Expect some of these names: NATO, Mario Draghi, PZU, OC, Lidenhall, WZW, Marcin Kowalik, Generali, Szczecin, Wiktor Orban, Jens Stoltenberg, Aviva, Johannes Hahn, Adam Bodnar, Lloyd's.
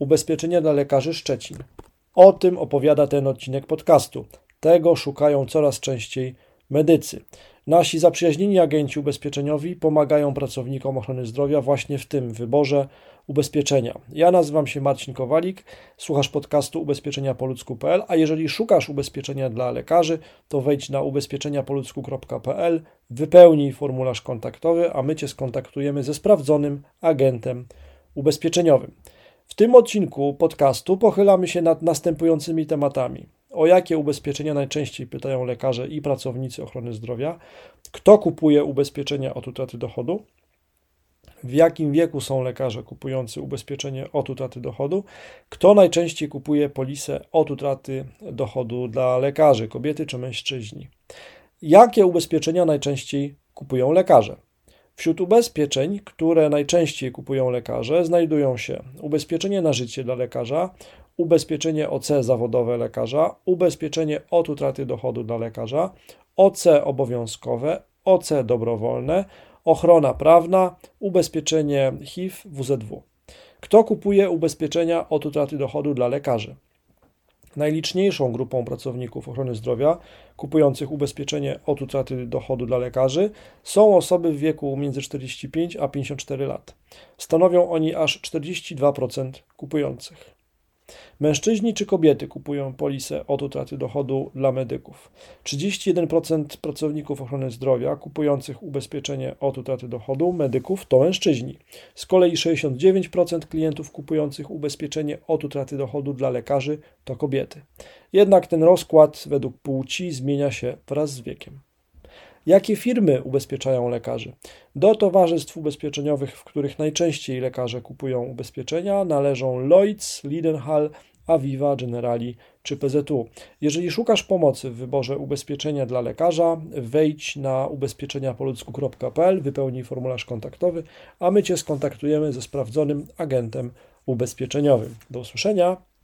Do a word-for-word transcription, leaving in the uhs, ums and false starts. Ubezpieczenia dla lekarzy Szczecin. O tym opowiada ten odcinek podcastu. Tego szukają coraz częściej medycy. Nasi zaprzyjaźnieni agenci ubezpieczeniowi pomagają pracownikom ochrony zdrowia właśnie w tym wyborze ubezpieczenia. Ja nazywam się Marcin Kowalik, słuchasz podcastu ubezpieczenia po ludzku kropka pe el, a jeżeli szukasz ubezpieczenia dla lekarzy, to wejdź na ubezpieczenia po ludzku kropka pe el, wypełnij formularz kontaktowy, a my Cię skontaktujemy ze sprawdzonym agentem ubezpieczeniowym. W tym odcinku podcastu pochylamy się nad następującymi tematami. O jakie ubezpieczenia najczęściej pytają lekarze i pracownicy ochrony zdrowia? Kto kupuje ubezpieczenia od utraty dochodu? W jakim wieku są lekarze kupujący ubezpieczenie od utraty dochodu? Kto najczęściej kupuje polisę od utraty dochodu dla lekarzy, kobiety czy mężczyźni? Jakie ubezpieczenia najczęściej kupują lekarze? Wśród ubezpieczeń, które najczęściej kupują lekarze, znajdują się ubezpieczenie na życie dla lekarza, ubezpieczenie O C zawodowe lekarza, ubezpieczenie od utraty dochodu dla lekarza, O C obowiązkowe, O C dobrowolne, ochrona prawna, ubezpieczenie H I V, W Z W. Kto kupuje ubezpieczenia od utraty dochodu dla lekarzy? Najliczniejszą grupą pracowników ochrony zdrowia kupujących ubezpieczenie od utraty dochodu dla lekarzy są osoby w wieku między czterdzieści pięć a pięćdziesiąt cztery lat. Stanowią oni aż czterdzieści dwa procent kupujących. Mężczyźni czy kobiety kupują polisę od utraty dochodu dla medyków. trzydzieści jeden procent pracowników ochrony zdrowia kupujących ubezpieczenie od utraty dochodu medyków to mężczyźni. Z kolei sześćdziesiąt dziewięć procent klientów kupujących ubezpieczenie od utraty dochodu dla lekarzy to kobiety. Jednak ten rozkład według płci zmienia się wraz z wiekiem. Jakie firmy ubezpieczają lekarzy? Do towarzystw ubezpieczeniowych, w których najczęściej lekarze kupują ubezpieczenia, należą Lloyd's, Lidenhall, Aviva, Generali czy P Z U. Jeżeli szukasz pomocy w wyborze ubezpieczenia dla lekarza, wejdź na ubezpieczenia po ludzku kropka pe el, wypełnij formularz kontaktowy, a my Cię skontaktujemy ze sprawdzonym agentem ubezpieczeniowym. Do usłyszenia!